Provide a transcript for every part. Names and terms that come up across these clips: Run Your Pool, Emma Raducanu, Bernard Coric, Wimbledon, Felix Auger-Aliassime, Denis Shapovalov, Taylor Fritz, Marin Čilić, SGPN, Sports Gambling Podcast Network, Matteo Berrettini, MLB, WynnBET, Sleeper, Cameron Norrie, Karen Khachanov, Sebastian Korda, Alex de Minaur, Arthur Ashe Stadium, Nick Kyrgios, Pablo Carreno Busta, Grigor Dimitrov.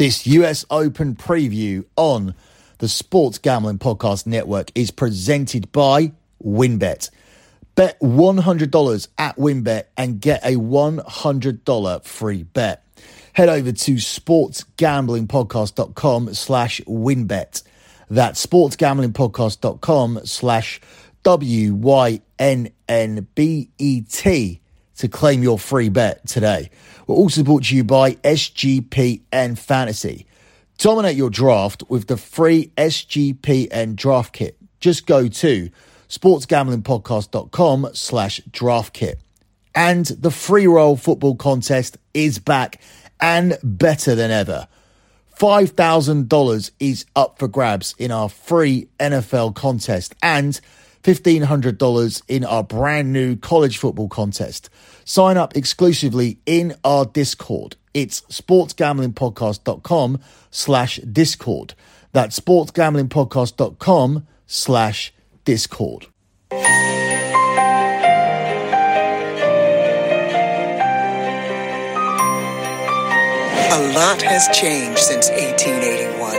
This US Open preview on the Sports Gambling Podcast Network is presented by WynnBET. Bet $100 at WynnBET and get a $100 free bet. Head over to sportsgamblingpodcast.com/WynnBET. That's sportsgamblingpodcast.com/WYNNBET to claim your free bet today. We're also brought to you by SGPN Fantasy. Dominate your draft with the free SGPN Draft Kit. Just go to sportsgamblingpodcast.com/draft kit. And the free roll football contest is back and better than ever. $5,000 is up for grabs in our free NFL contest and $1,500 in our brand new college football contest. Sign up exclusively in our Discord. It's sportsgamblingpodcast.com/Discord. That's sportsgamblingpodcast.com/Discord. A lot has changed since 1881.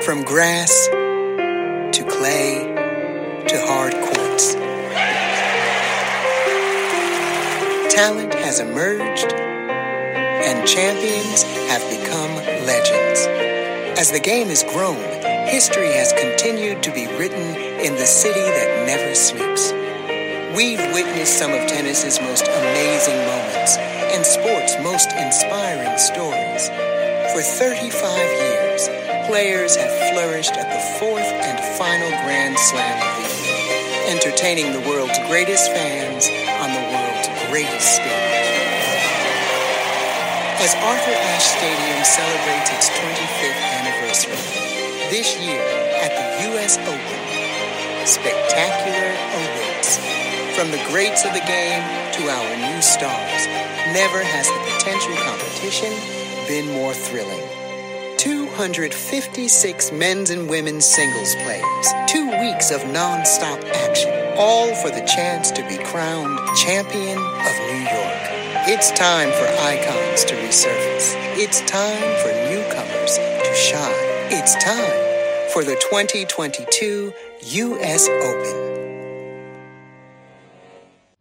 From grass to clay to hard courts. Talent has emerged and champions have become legends. As the game has grown, history has continued to be written in the city that never sleeps. We've witnessed some of tennis's most amazing moments and sport's most inspiring stories. For 35 years, players have flourished at the fourth and final Grand Slam of the year, entertaining the world's greatest fans on the world's greatest stage. As Arthur Ashe Stadium celebrates its 25th anniversary, this year at the U.S. Open, spectacular awaits. From the greats of the game to our new stars, never has the potential competition been more thrilling. 256 men's and women's singles players, 2 weeks of non-stop action, all for the chance to be crowned champion of New York. It's time for icons to resurface. It's time for newcomers to shine. It's time for the 2022 U.S. Open.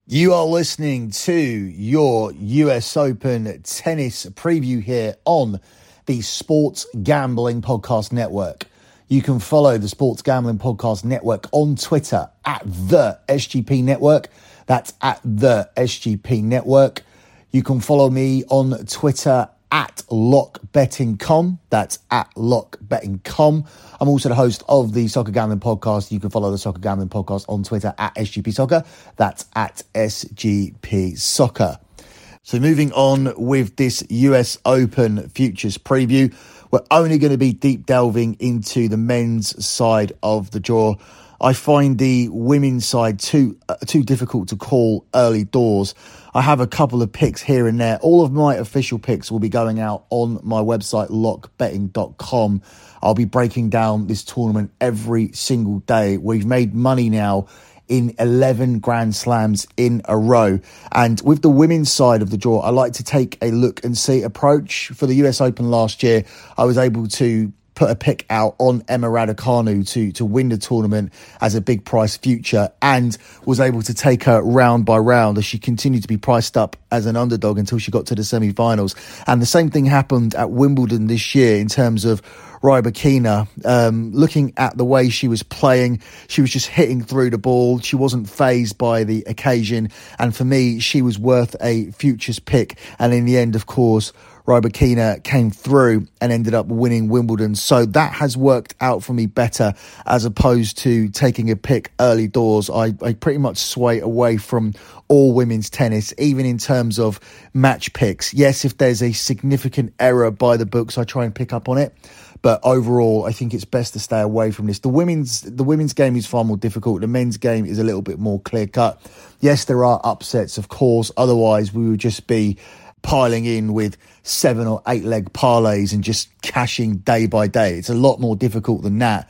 You are listening to your U.S. Open tennis preview here on the Sports Gambling Podcast Network. You can follow the Sports Gambling Podcast Network on Twitter at the SGP Network. That's at the SGP Network. You can follow me on Twitter at LockBettingCom. That's at LockBettingCom. I'm also the host of the Soccer Gambling Podcast. You can follow the Soccer Gambling Podcast on Twitter at SGP Soccer. That's at SGP Soccer. So moving on with this US Open futures preview, we're only going to be deep delving into the men's side of the draw. I find the women's side too difficult to call early doors. I have a couple of picks here and there. All of my official picks will be going out on my website, lockbetting.com. I'll be breaking down this tournament every single day. We've made money now in 11 Grand Slams in a row. And with the women's side of the draw, I like to take a look and see approach. For the US Open last year, I was able to put a pick out on Emma Raducanu to win the tournament as a big price future, and was able to take her round by round as she continued to be priced up as an underdog until she got to the semi-finals. And the same thing happened at Wimbledon this year in terms of Rybakina. Looking at the way she was playing, she was just hitting through the ball. She wasn't fazed by the occasion. And for me, she was worth a futures pick. And in the end, of course, Rybakina came through and ended up winning Wimbledon. So that has worked out for me better as opposed to taking a pick early doors. I pretty much sway away from all women's tennis, even in terms of match picks. Yes, if there's a significant error by the books, I try and pick up on it. But overall, I think it's best to stay away from this. The women's game is far more difficult. The men's game is a little bit more clear-cut. Yes, there are upsets, of course. Otherwise, we would just be piling in with 7 or 8 leg parlays and just cashing day by day. It's a lot more difficult than that.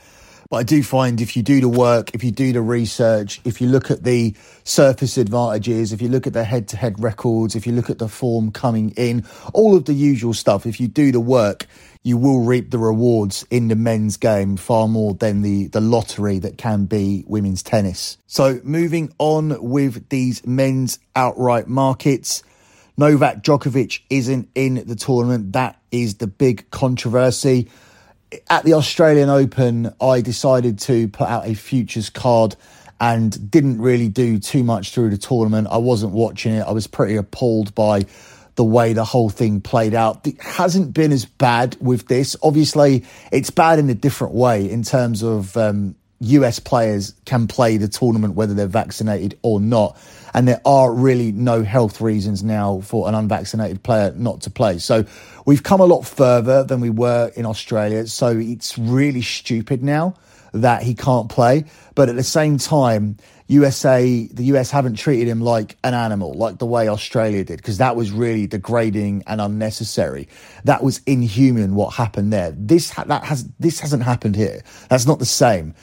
But I do find if you do the work, if you do the research, if you look at the surface advantages, if you look at the head-to-head records, if you look at the form coming in, all of the usual stuff, if you do the work, you will reap the rewards in the men's game far more than the lottery that can be women's tennis. So moving on with these men's outright markets, Novak Djokovic isn't in the tournament. That is the big controversy. At the Australian Open, I decided to put out a futures card and didn't really do too much through the tournament. I wasn't watching it. I was pretty appalled by the way the whole thing played out. It hasn't been as bad with this. Obviously, it's bad in a different way in terms of US players can play the tournament whether they're vaccinated or not. And there are really no health reasons now for an unvaccinated player not to play. So we've come a lot further than we were in Australia. So it's really stupid now that he can't play. But at the same time, the US haven't treated him like an animal, like the way Australia did, because that was really degrading and unnecessary. That was inhuman what happened there. This hasn't happened here. That's not the same.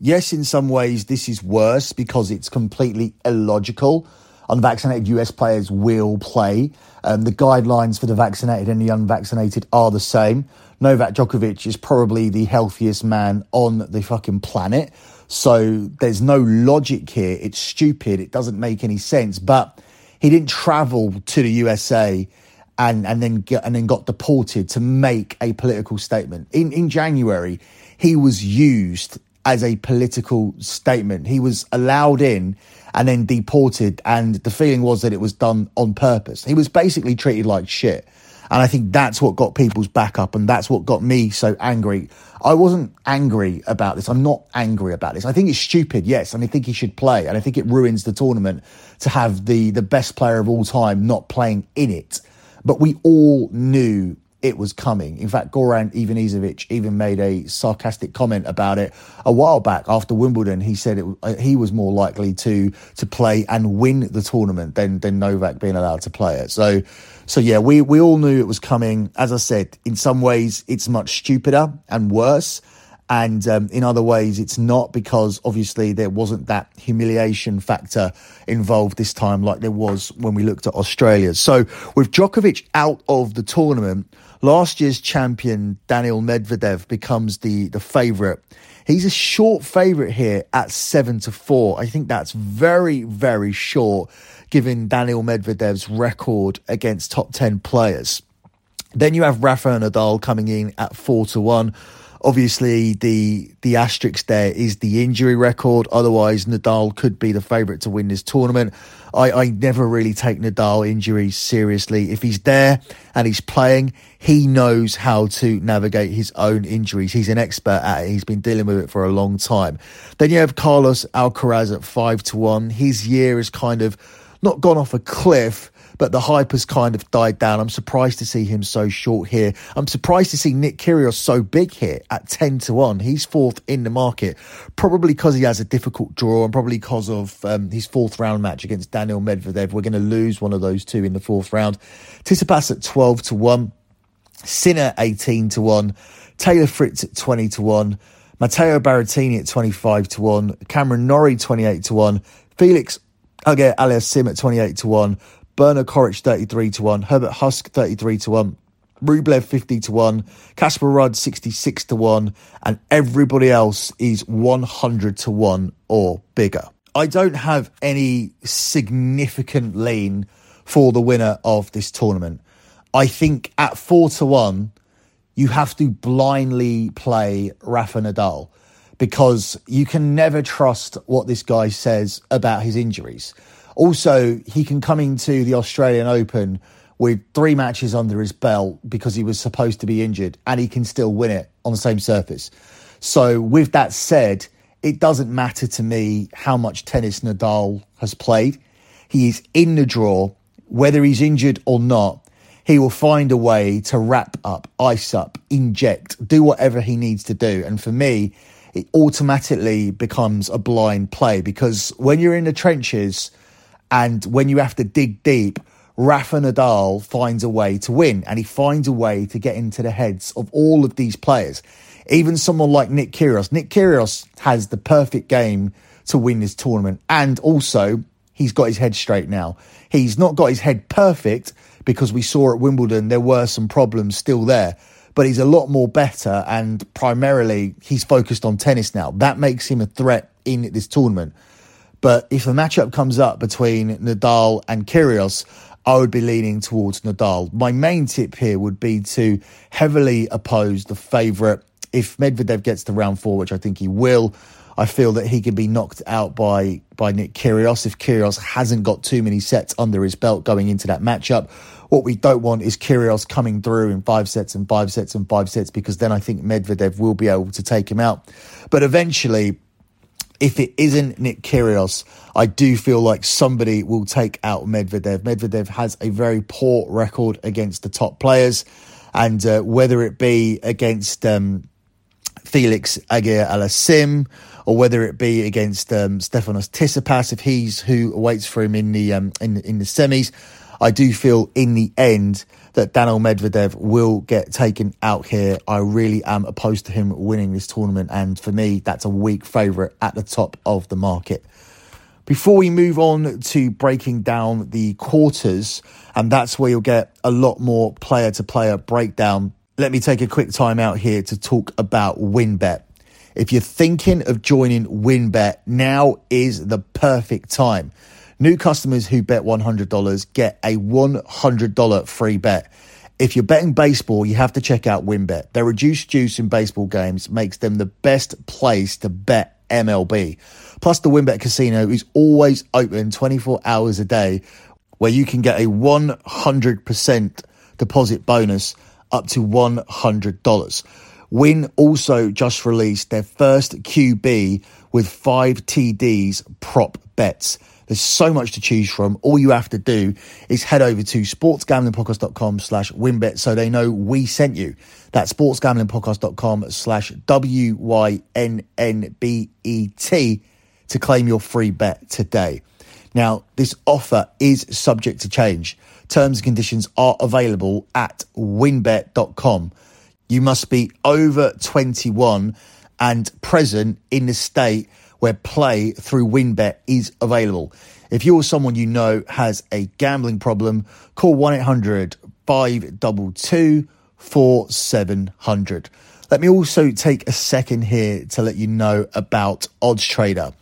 Yes, in some ways, this is worse because it's completely illogical. Unvaccinated US players will play. The guidelines for the vaccinated and the unvaccinated are the same. Novak Djokovic is probably the healthiest man on the fucking planet. So there's no logic here. It's stupid. It doesn't make any sense. But he didn't travel to the USA and then got deported to make a political statement. In January, he was used as a political statement. He was allowed in and then deported. And the feeling was that it was done on purpose. He was basically treated like shit. And I think that's what got people's back up. And that's what got me so angry. I wasn't angry about this. I'm not angry about this. I think it's stupid, yes. And I think he should play. And I think it ruins the tournament to have the best player of all time not playing in it. But we all knew it was coming. In fact, Goran Ivanisevic even made a sarcastic comment about it a while back after Wimbledon. He said he was more likely to play and win the tournament than Novak being allowed to play it. So yeah, we all knew it was coming. As I said, in some ways, it's much stupider and worse. And in other ways, it's not, because obviously there wasn't that humiliation factor involved this time like there was when we looked at Australia. So with Djokovic out of the tournament, last year's champion, Daniil Medvedev, becomes the favourite. He's a short favourite here at 7-4. I think that's very, very short, given Daniil Medvedev's record against top 10 players. Then you have Rafael Nadal coming in at 4-1. Obviously, the asterisk there is the injury record. Otherwise, Nadal could be the favourite to win this tournament. I never really take Nadal injuries seriously. If he's there and he's playing, he knows how to navigate his own injuries. He's an expert at it. He's been dealing with it for a long time. Then you have Carlos Alcaraz at 5-1. His year is kind of not gone off a cliff, but the hype has kind of died down. I'm surprised to see him so short here. I'm surprised to see Nick Kyrgios so big here at 10-1. He's fourth in the market, probably because he has a difficult draw and probably because of his fourth round match against Daniil Medvedev. We're going to lose one of those two in the fourth round. Tsitsipas at 12-1. Sinner 18-1. Taylor Fritz at 20-1. Matteo Berrettini at 25-1. Cameron Norrie 28-1. Felix Auger-Aliassime at 28-1. Bernard Coric 33-1, Herbert Husk 33-1, Rublev 50-1, Casper Ruud 66-1, and everybody else is 100-1 or bigger. I don't have any significant lean for the winner of this tournament. I think at 4-1, you have to blindly play Rafa Nadal, because you can never trust what this guy says about his injuries. Also, he can come into the Australian Open with three matches under his belt because he was supposed to be injured, and he can still win it on the same surface. So with that said, it doesn't matter to me how much tennis Nadal has played. He is in the draw. Whether he's injured or not, he will find a way to wrap up, ice up, inject, do whatever he needs to do. And for me, it automatically becomes a blind play, because when you're in the trenches, and when you have to dig deep, Rafa Nadal finds a way to win, and he finds a way to get into the heads of all of these players. Even someone like Nick Kyrgios. Nick Kyrgios has the perfect game to win this tournament, and also he's got his head straight now. He's not got his head perfect, because we saw at Wimbledon there were some problems still there, but he's a lot more better, and primarily he's focused on tennis now. That makes him a threat in this tournament. But if a matchup comes up between Nadal and Kyrgios, I would be leaning towards Nadal. My main tip here would be to heavily oppose the favourite. If Medvedev gets to round four, which I think he will, I feel that he could be knocked out by Nick Kyrgios if Kyrgios hasn't got too many sets under his belt going into that matchup. What we don't want is Kyrgios coming through in five sets, because then I think Medvedev will be able to take him out. But eventually, if it isn't Nick Kyrgios, I do feel like somebody will take out Medvedev. Medvedev has a very poor record against the top players, and whether it be against Felix Auger-Aliassime or whether it be against Stefanos Tsitsipas, if he's who awaits for him in the semis, I do feel in the end that Daniil Medvedev will get taken out here. I really am opposed to him winning this tournament, and for me, that's a weak favourite at the top of the market. Before we move on to breaking down the quarters, and that's where you'll get a lot more player-to-player breakdown, let me take a quick time out here to talk about WynnBET. If you're thinking of joining WynnBET, now is the perfect time. New customers who bet $100 get a $100 free bet. If you're betting baseball, you have to check out WynnBET. Their reduced juice in baseball games makes them the best place to bet MLB. Plus, the WynnBET Casino is always open 24 hours a day, where you can get a 100% deposit bonus up to $100. Wynn also just released their first QB with 5 TDs prop bets. There's so much to choose from. All you have to do is head over to sportsgamblingpodcast.com/WynnBET so they know we sent you. That's sportsgamblingpodcast.com/WYNNBET to claim your free bet today. Now, this offer is subject to change. Terms and conditions are available at WynnBET.com. You must be over 21 and present in the state where play through WynnBET is available. If you or someone you know has a gambling problem, call 1-800-522-4700. Let me also take a second here to let you know about OddsTrader.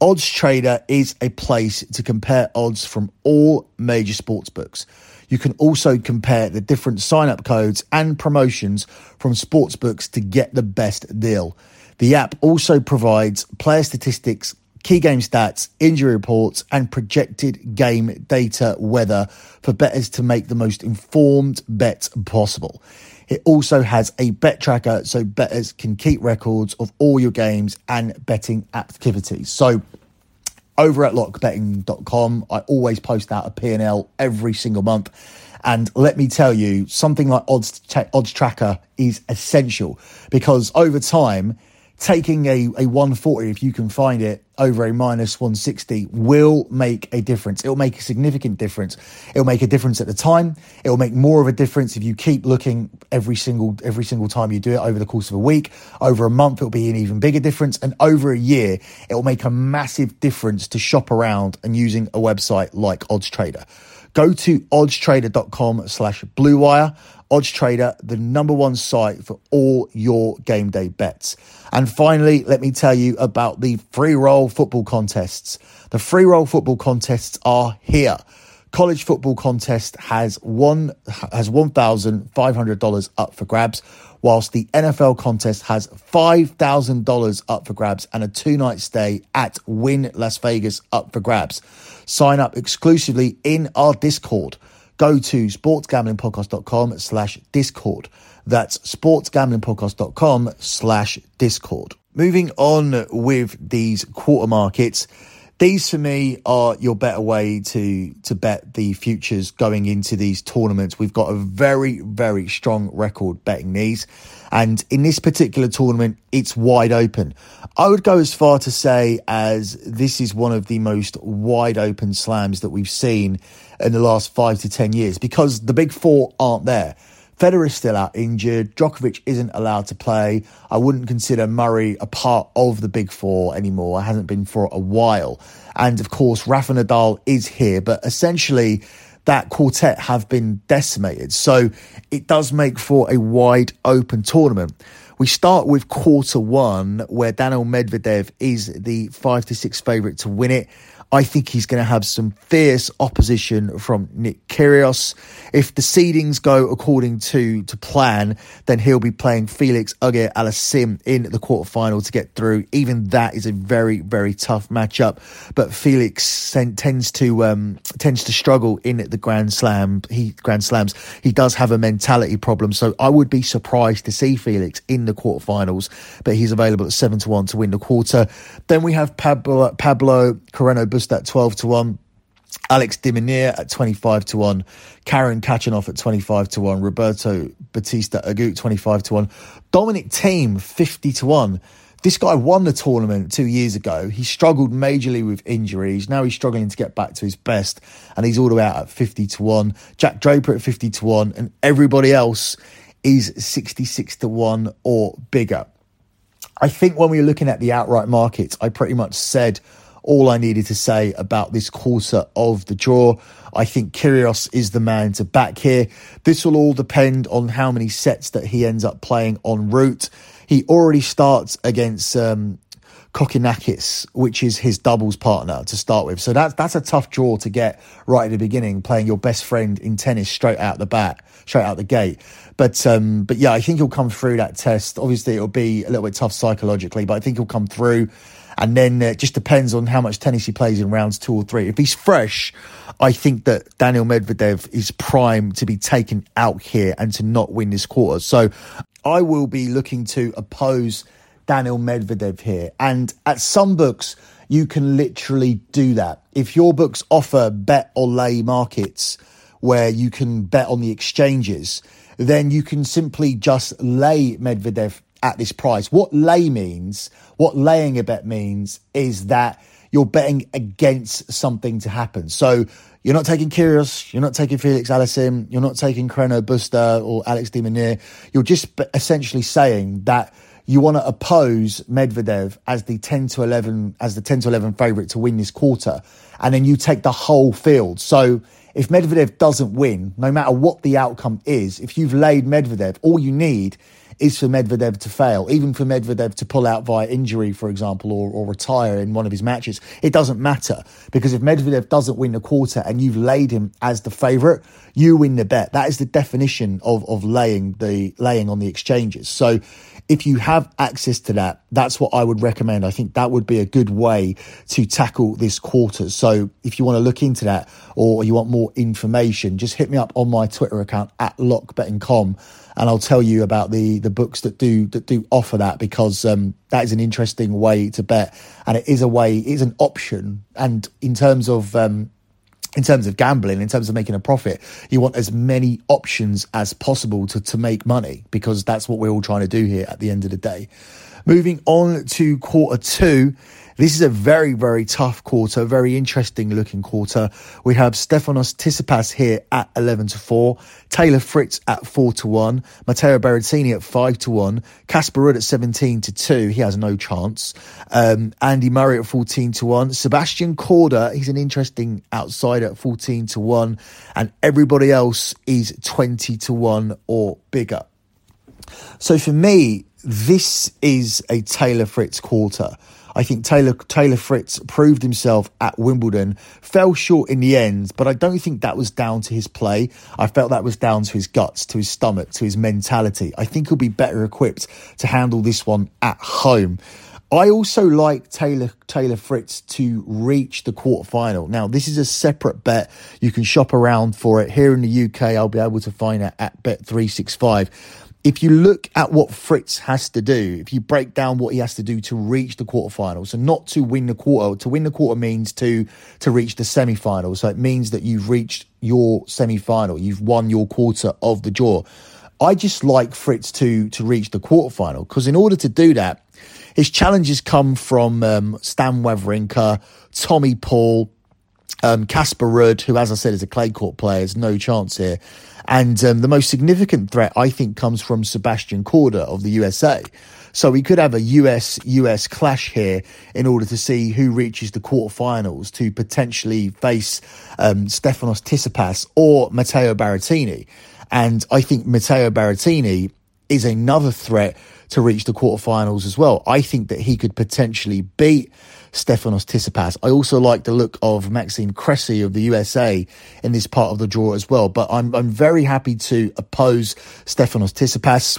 OddsTrader is a place to compare odds from all major sportsbooks. You can also compare the different sign-up codes and promotions from sportsbooks to get the best deal. The app also provides player statistics, key game stats, injury reports, and projected game data weather for bettors to make the most informed bets possible. It also has a bet tracker so bettors can keep records of all your games and betting activities. So over at lockbetting.com, I always post out a P&L every single month. And let me tell you, something like odds tracker is essential, because over time, taking a 140, if you can find it, over a minus 160 will make a difference. It'll make a significant difference. It'll make a difference at the time. It'll make more of a difference if you keep looking every single time you do it over the course of a week. Over a month, it'll be an even bigger difference. And over a year, it'll make a massive difference to shop around and using a website like OddsTrader. Go to oddstrader.com/bluewire. OddsTrader, the number one site for all your game day bets. And finally, let me tell you about the free roll football contests. The free roll football contests are here. College football contest has $1,500 up for grabs, whilst the NFL contest has $5,000 up for grabs and a 2-night stay at Wynn Las Vegas up for grabs. Sign up exclusively in our Discord. Go to sportsgamblingpodcast.com/Discord. That's sportsgamblingpodcast.com/Discord. Moving on with these quarter markets, These, for me, are your better way to bet the futures going into these tournaments. We've got a very, very strong record betting these. And in this particular tournament, it's wide open. I would go as far to say as this is one of the most wide open slams that we've seen in the last 5 to 10 years because the big four aren't there. Federer's still out injured. Djokovic isn't allowed to play. I wouldn't consider Murray a part of the big four anymore. It hasn't been for a while. And of course, Rafa Nadal is here, but essentially that quartet have been decimated. So it does make for a wide open tournament. We start with quarter one, where Daniil Medvedev is the 5-6 favourite to win it. I think he's going to have some fierce opposition from Nick Kyrgios. If the seedings go according to plan, then he'll be playing Felix Auger-Aliassime in the quarterfinal to get through. Even that is a very, very tough matchup. But Felix tends to struggle in the Grand Slams. He does have a mentality problem, so I would be surprised to see Felix in the quarterfinals. But he's available at 7-1 to win the quarter. Then we have Pablo Carreno Busta at 12-1, Alex de Minaur at 25-1, Karen Khachanov at 25-1, Roberto Batista Agut 25-1, Dominic Thiem 50-1. This guy won the tournament 2 years ago. He struggled majorly with injuries. Now he's struggling to get back to his best, and he's all the way out at 50-1. Jack Draper at 50-1, and everybody else is 66-1 or bigger. I think when we were looking at the outright markets, I pretty much said all I needed to say about this quarter of the draw. I think Kyrgios is the man to back here. This will all depend on how many sets that he ends up playing en route. He already starts against Kokinakis, which is his doubles partner to start with. So that's a tough draw to get right at the beginning, playing your best friend in tennis straight out the gate. But yeah, I think he'll come through that test. Obviously, it'll be a little bit tough psychologically, but I think he'll come through. And then it just depends on how much tennis he plays in rounds 2 or 3. If he's fresh, I think that Daniil Medvedev is prime to be taken out here and to not win this quarter. So I will be looking to oppose Daniil Medvedev here. And at some books, you can literally do that. If your books offer bet or lay markets where you can bet on the exchanges, then you can simply just lay Medvedev at this price. What laying a bet means is that you're betting against something to happen. So you're not taking Kyrgios, you're not taking Felix Auger-Aliassime, you're not taking Carreno Busta or Alex de Minaur. You're just essentially saying that you want to oppose Medvedev as the 10 to 11 favorite to win this quarter, and then you take the whole field. So if Medvedev doesn't win, no matter what the outcome is, if you've laid Medvedev, all you need is for Medvedev to fail, even for Medvedev to pull out via injury, for example, or retire in one of his matches. It doesn't matter, because if Medvedev doesn't win the quarter and you've laid him as the favourite, you win the bet. That is the definition of laying on the exchanges. So if you have access to that, that's what I would recommend. I think that would be a good way to tackle this quarter. So if you want to look into that or you want more information, just hit me up on my Twitter account at lockbettingcom, and I'll tell you about the books that do offer that, because that is an interesting way to bet, and it is an option. And in terms of gambling, in terms of making a profit, you want as many options as possible to make money, because that's what we're all trying to do here at the end of the day. Moving on to quarter two. This is a very, very tough quarter, very interesting looking quarter. We have Stefanos Tsitsipas here at 11-4, Taylor Fritz at 4-1, Matteo Berrettini at 5-1, Casper Ruud at 17-2. He has no chance. Andy Murray at 14-1, Sebastian Korda, he's an interesting outsider at 14-1, and everybody else is 20-1 or bigger. So for me, this is a Taylor Fritz quarter. I think Taylor Fritz proved himself at Wimbledon, fell short in the end, but I don't think that was down to his play. I felt that was down to his guts, to his stomach, to his mentality. I think he'll be better equipped to handle this one at home. I also like Taylor Fritz to reach the quarterfinal. Now, this is a separate bet. You can shop around for it. Here in the UK, I'll be able to find it at Bet365. If you look at what Fritz has to do, if you break down what he has to do to reach the quarterfinals, so not to win the quarter. To win the quarter means to reach the semi-final. So it means that you've reached your semi-final. You've won your quarter of the draw. I just like Fritz to reach the quarterfinal, because in order to do that, his challenges come from Stan Wawrinka, Tommy Paul, Casper Ruud, who, as I said, is a clay court player, has no chance here. And the most significant threat, I think, comes from Sebastian Korda of the USA. So we could have a US clash here in order to see who reaches the quarterfinals to potentially face Stefanos Tsitsipas or Matteo Berrettini. And I think Matteo Berrettini is another threat to reach the quarterfinals as well. I think that he could potentially beat Stefanos Tsitsipas. I also like the look of Maxime Cressy of the USA in this part of the draw as well. But I'm very happy to oppose Stefanos Tsitsipas.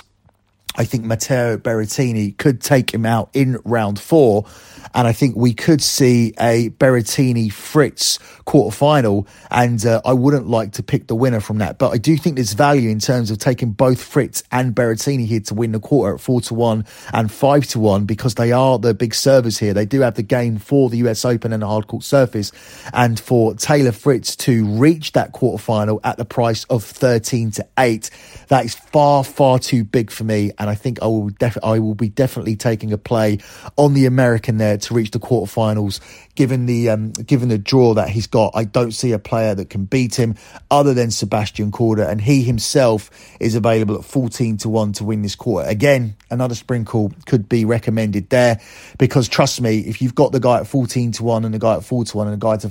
I think Matteo Berrettini could take him out in round four. And I think we could see a Berrettini-Fritz quarterfinal. And I wouldn't like to pick the winner from that. But I do think there's value in terms of taking both Fritz and Berrettini here to win the quarter at 4-1 and 5-1, because they are the big servers here. They do have the game for the US Open and the hard court surface. And for Taylor Fritz to reach that quarterfinal at the price of 13-8, that is far, far too big for me. And I think I will be definitely taking a play on the American there to reach the quarterfinals. Given the draw that he's got, I don't see a player that can beat him other than Sebastian Korda, and he himself is available at 14-1 to win this quarter. Again, another sprinkle could be recommended there, because trust me, if you've got the guy at 14-1 and the guy at 4-1 and the guy at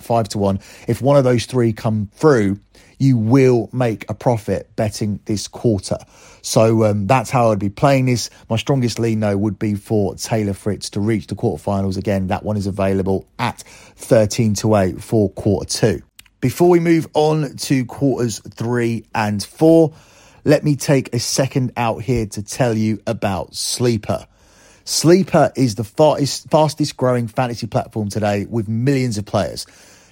5-1, if one of those three come through, you will make a profit betting this quarter. So that's how I'd be playing this. My strongest lean, though, would be for Taylor Fritz to reach the quarterfinals. Again, that one is available at 13-8 for quarter two. Before we move on to quarters 3 and 4, let me take a second out here to tell you about Sleeper. Sleeper is the fastest growing fantasy platform today, with millions of players.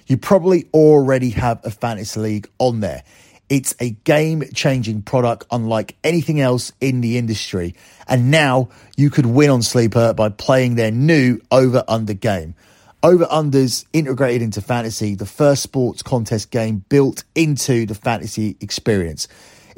You probably already have a fantasy league on there. It's a game-changing product unlike anything else in the industry. And now you could win on Sleeper by playing their new over-under game. Over-unders integrated into fantasy, the first sports contest game built into the fantasy experience.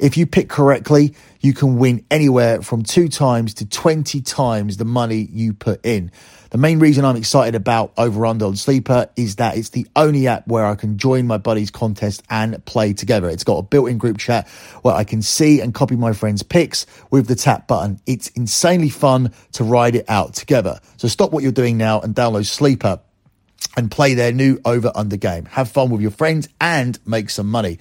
If you pick correctly, you can win anywhere from 2 times to 20 times the money you put in. The main reason I'm excited about Over/Under on Sleeper is that it's the only app where I can join my buddies' contest and play together. It's got a built-in group chat where I can see and copy my friends' picks with the tap button. It's insanely fun to ride it out together. So stop what you're doing now and download Sleeper and play their new Over/Under game. Have fun with your friends and make some money.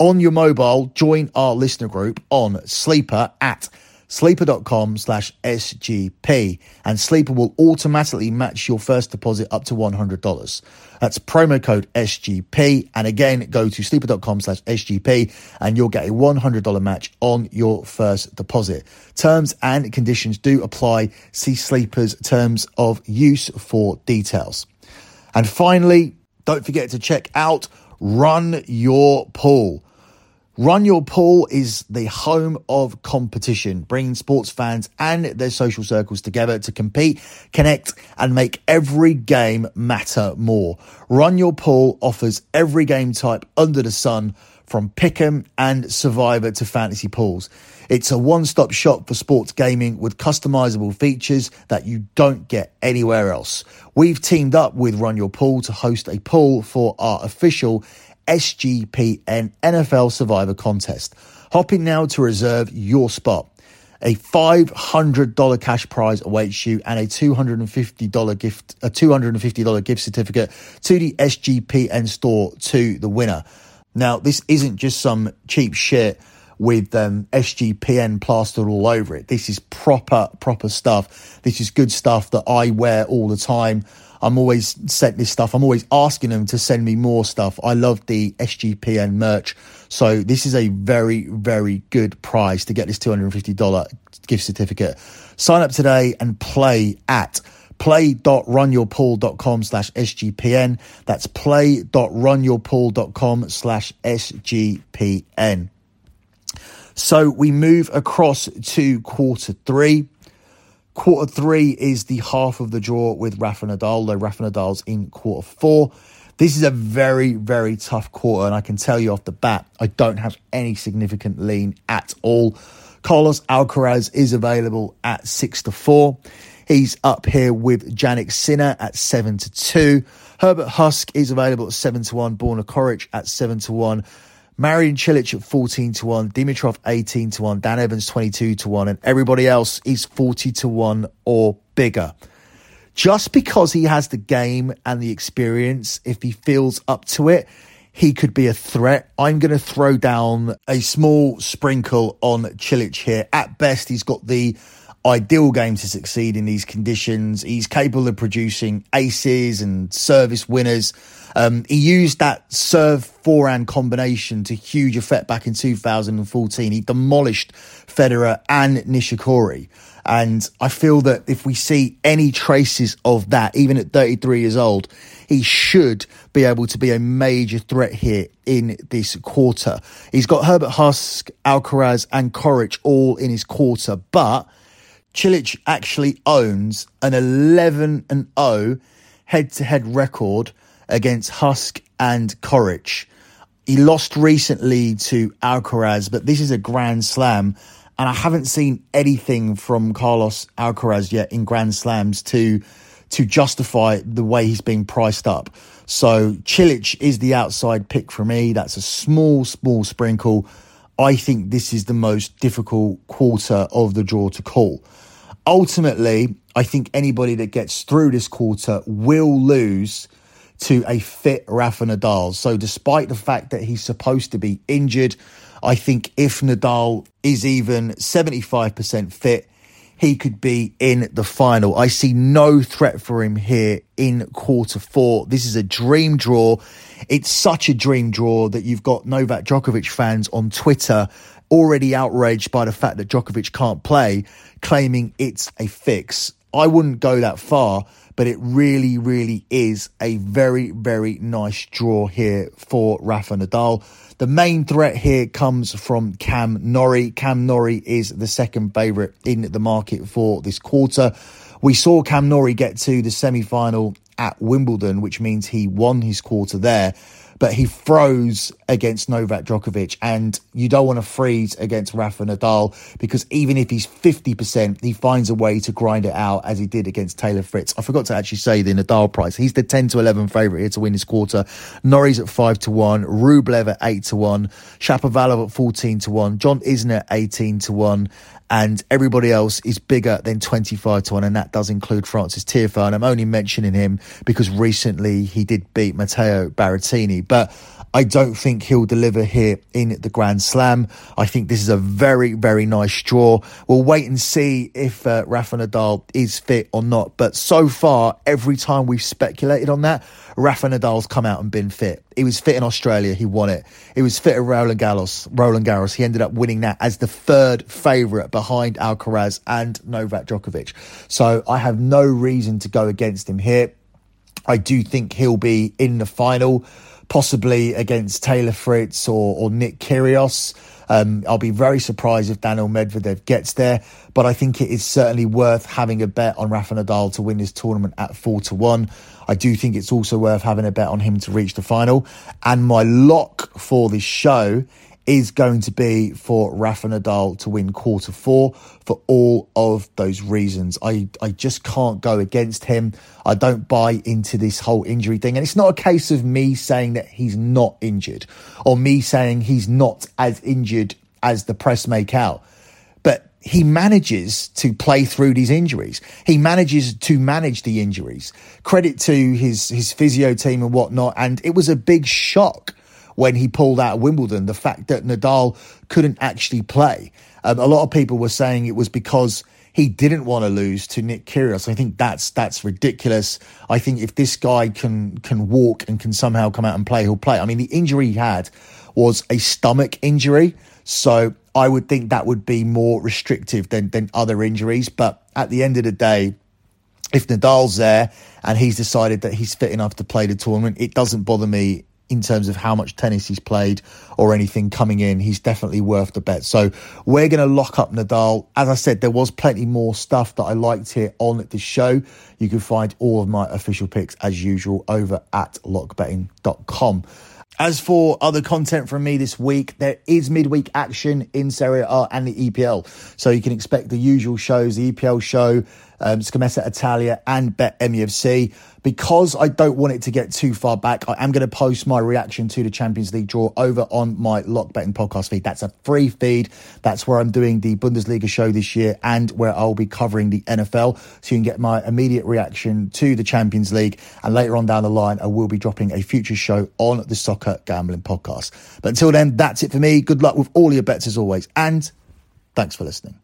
On your mobile, join our listener group on Sleeper at sleeper.com/SGP, and Sleeper will automatically match your first deposit up to $100. That's promo code SGP. And again, go to sleeper.com/SGP and you'll get a $100 match on your first deposit. Terms and conditions do apply. See Sleeper's terms of use for details. And finally, don't forget to check out Run Your Pool. Run Your Pool is the home of competition, bringing sports fans and their social circles together to compete, connect, and make every game matter more. Run Your Pool offers every game type under the sun, from Pick'em and Survivor to Fantasy Pools. It's a one-stop shop for sports gaming with customizable features that you don't get anywhere else. We've teamed up with Run Your Pool to host a pool for our official SGPN NFL Survivor contest. Hop in now to reserve your spot. A $500 cash prize awaits you, and a $250 gift certificate to the SGPN store to the winner. Now, this isn't just some cheap shit with SGPN plastered all over it. This is proper stuff. This is good stuff that I wear all the time. I'm always sent this stuff. I'm always asking them to send me more stuff. I love the SGPN merch. So this is a very, very good prize to get this $250 gift certificate. Sign up today and play at play.runyourpool.com/SGPN. That's play.runyourpool.com/SGPN. So we move across to quarter three. Quarter three is the half of the draw with Rafa Nadal, though Rafa Nadal's in quarter four. This is a very, very tough quarter, and I can tell you off the bat, I don't have any significant lean at all. Carlos Alcaraz is available at 6-4. He's up here with Jannik Sinner at 7-2. Herbert Husk is available at 7-1. Bernard Coric at 7-1. Marin Čilić at 14-1. Dimitrov 18-1. Dan Evans 22-1. And everybody else is 40-1 or bigger. Just because he has the game and the experience, if he feels up to it, he could be a threat. I'm going to throw down a small sprinkle on Cilic here. At best, he's got the ideal game to succeed in these conditions. He's capable of producing aces and service winners. He used that serve forehand combination to huge effect back in 2014. He demolished Federer and Nishikori. And I feel that if we see any traces of that, even at 33 years old, he should be able to be a major threat here in this quarter. He's got Herbert Husk, Alcaraz and Coric all in his quarter, but Cilic actually owns an 11-0 head-to-head record against Husk and Coric. He lost recently to Alcaraz, but this is a Grand Slam. And I haven't seen anything from Carlos Alcaraz yet in Grand Slams to justify the way he's been priced up. So Cilic is the outside pick for me. That's a small, small sprinkle. I think this is the most difficult quarter of the draw to call. Ultimately, I think anybody that gets through this quarter will lose to a fit Rafa Nadal. So despite the fact that he's supposed to be injured, I think if Nadal is even 75% fit, he could be in the final. I see no threat for him here in quarter four. This is a dream draw. It's such a dream draw that you've got Novak Djokovic fans on Twitter already outraged by the fact that Djokovic can't play, claiming it's a fix. I wouldn't go that far, but it really, really is a very, very nice draw here for Rafa Nadal. The main threat here comes from Cam Norrie. Cam Norrie is the second favourite in the market for this quarter. We saw Cam Norrie get to the semi-final at Wimbledon, which means he won his quarter there, but he froze against Novak Djokovic, and you don't want to freeze against Rafa Nadal because even if he's 50%, he finds a way to grind it out as he did against Taylor Fritz. I forgot to actually say the Nadal price. He's the 10-11 favourite here to win this quarter. Norrie's at 5-1, Rublev at 8-1, Shapovalov at 14-1, John Isner at 18-1, and everybody else is bigger than 25-1, and that does include Francis Tiafoe. And I'm only mentioning him because recently he did beat Matteo Berrettini, but I don't think he'll deliver here in the Grand Slam. I think this is a very, very nice draw. We'll wait and see if Rafa Nadal is fit or not. But so far, every time we've speculated on that, Rafa Nadal's come out and been fit. He was fit in Australia. He won it. He was fit at Roland Garros. He ended up winning that as the third favourite behind Alcaraz and Novak Djokovic. So I have no reason to go against him here. I do think he'll be in the final, possibly against Taylor Fritz or Nick Kyrgios. I'll be very surprised if Daniil Medvedev gets there, but I think it is certainly worth having a bet on Rafa Nadal to win this tournament at 4-1. I do think it's also worth having a bet on him to reach the final. And my lock for this show is going to be for Rafa Nadal to win quarter four for all of those reasons. I just can't go against him. I don't buy into this whole injury thing. And it's not a case of me saying that he's not injured or me saying he's not as injured as the press make out. But he manages to play through these injuries. He manages to manage the injuries. Credit to his physio team and whatnot. And it was a big shock when he pulled out of Wimbledon, the fact that Nadal couldn't actually play. A lot of people were saying it was because he didn't want to lose to Nick Kyrgios. I think that's ridiculous. I think if this guy can walk and can somehow come out and play, he'll play. I mean, the injury he had was a stomach injury, so I would think that would be more restrictive than other injuries. But at the end of the day, if Nadal's there and he's decided that he's fit enough to play the tournament, it doesn't bother me in terms of how much tennis he's played or anything coming in. He's definitely worth the bet. So we're going to lock up Nadal. As I said, there was plenty more stuff that I liked here on this show. You can find all of my official picks as usual over at lockbetting.com. As for other content from me this week, there is midweek action in Serie A and the EPL. So you can expect the usual shows, the EPL show, Scommessa Italia and Bet MUFC. Because I don't want it to get too far back, I am going to post my reaction to the Champions League draw over on my Lock Betting podcast feed. That's a free feed. That's where I'm doing the Bundesliga show this year and where I'll be covering the NFL. So you can get my immediate reaction to the Champions League. And later on down the line, I will be dropping a future show on the Soccer Gambling Podcast. But until then, that's it for me. Good luck with all your bets as always. And thanks for listening.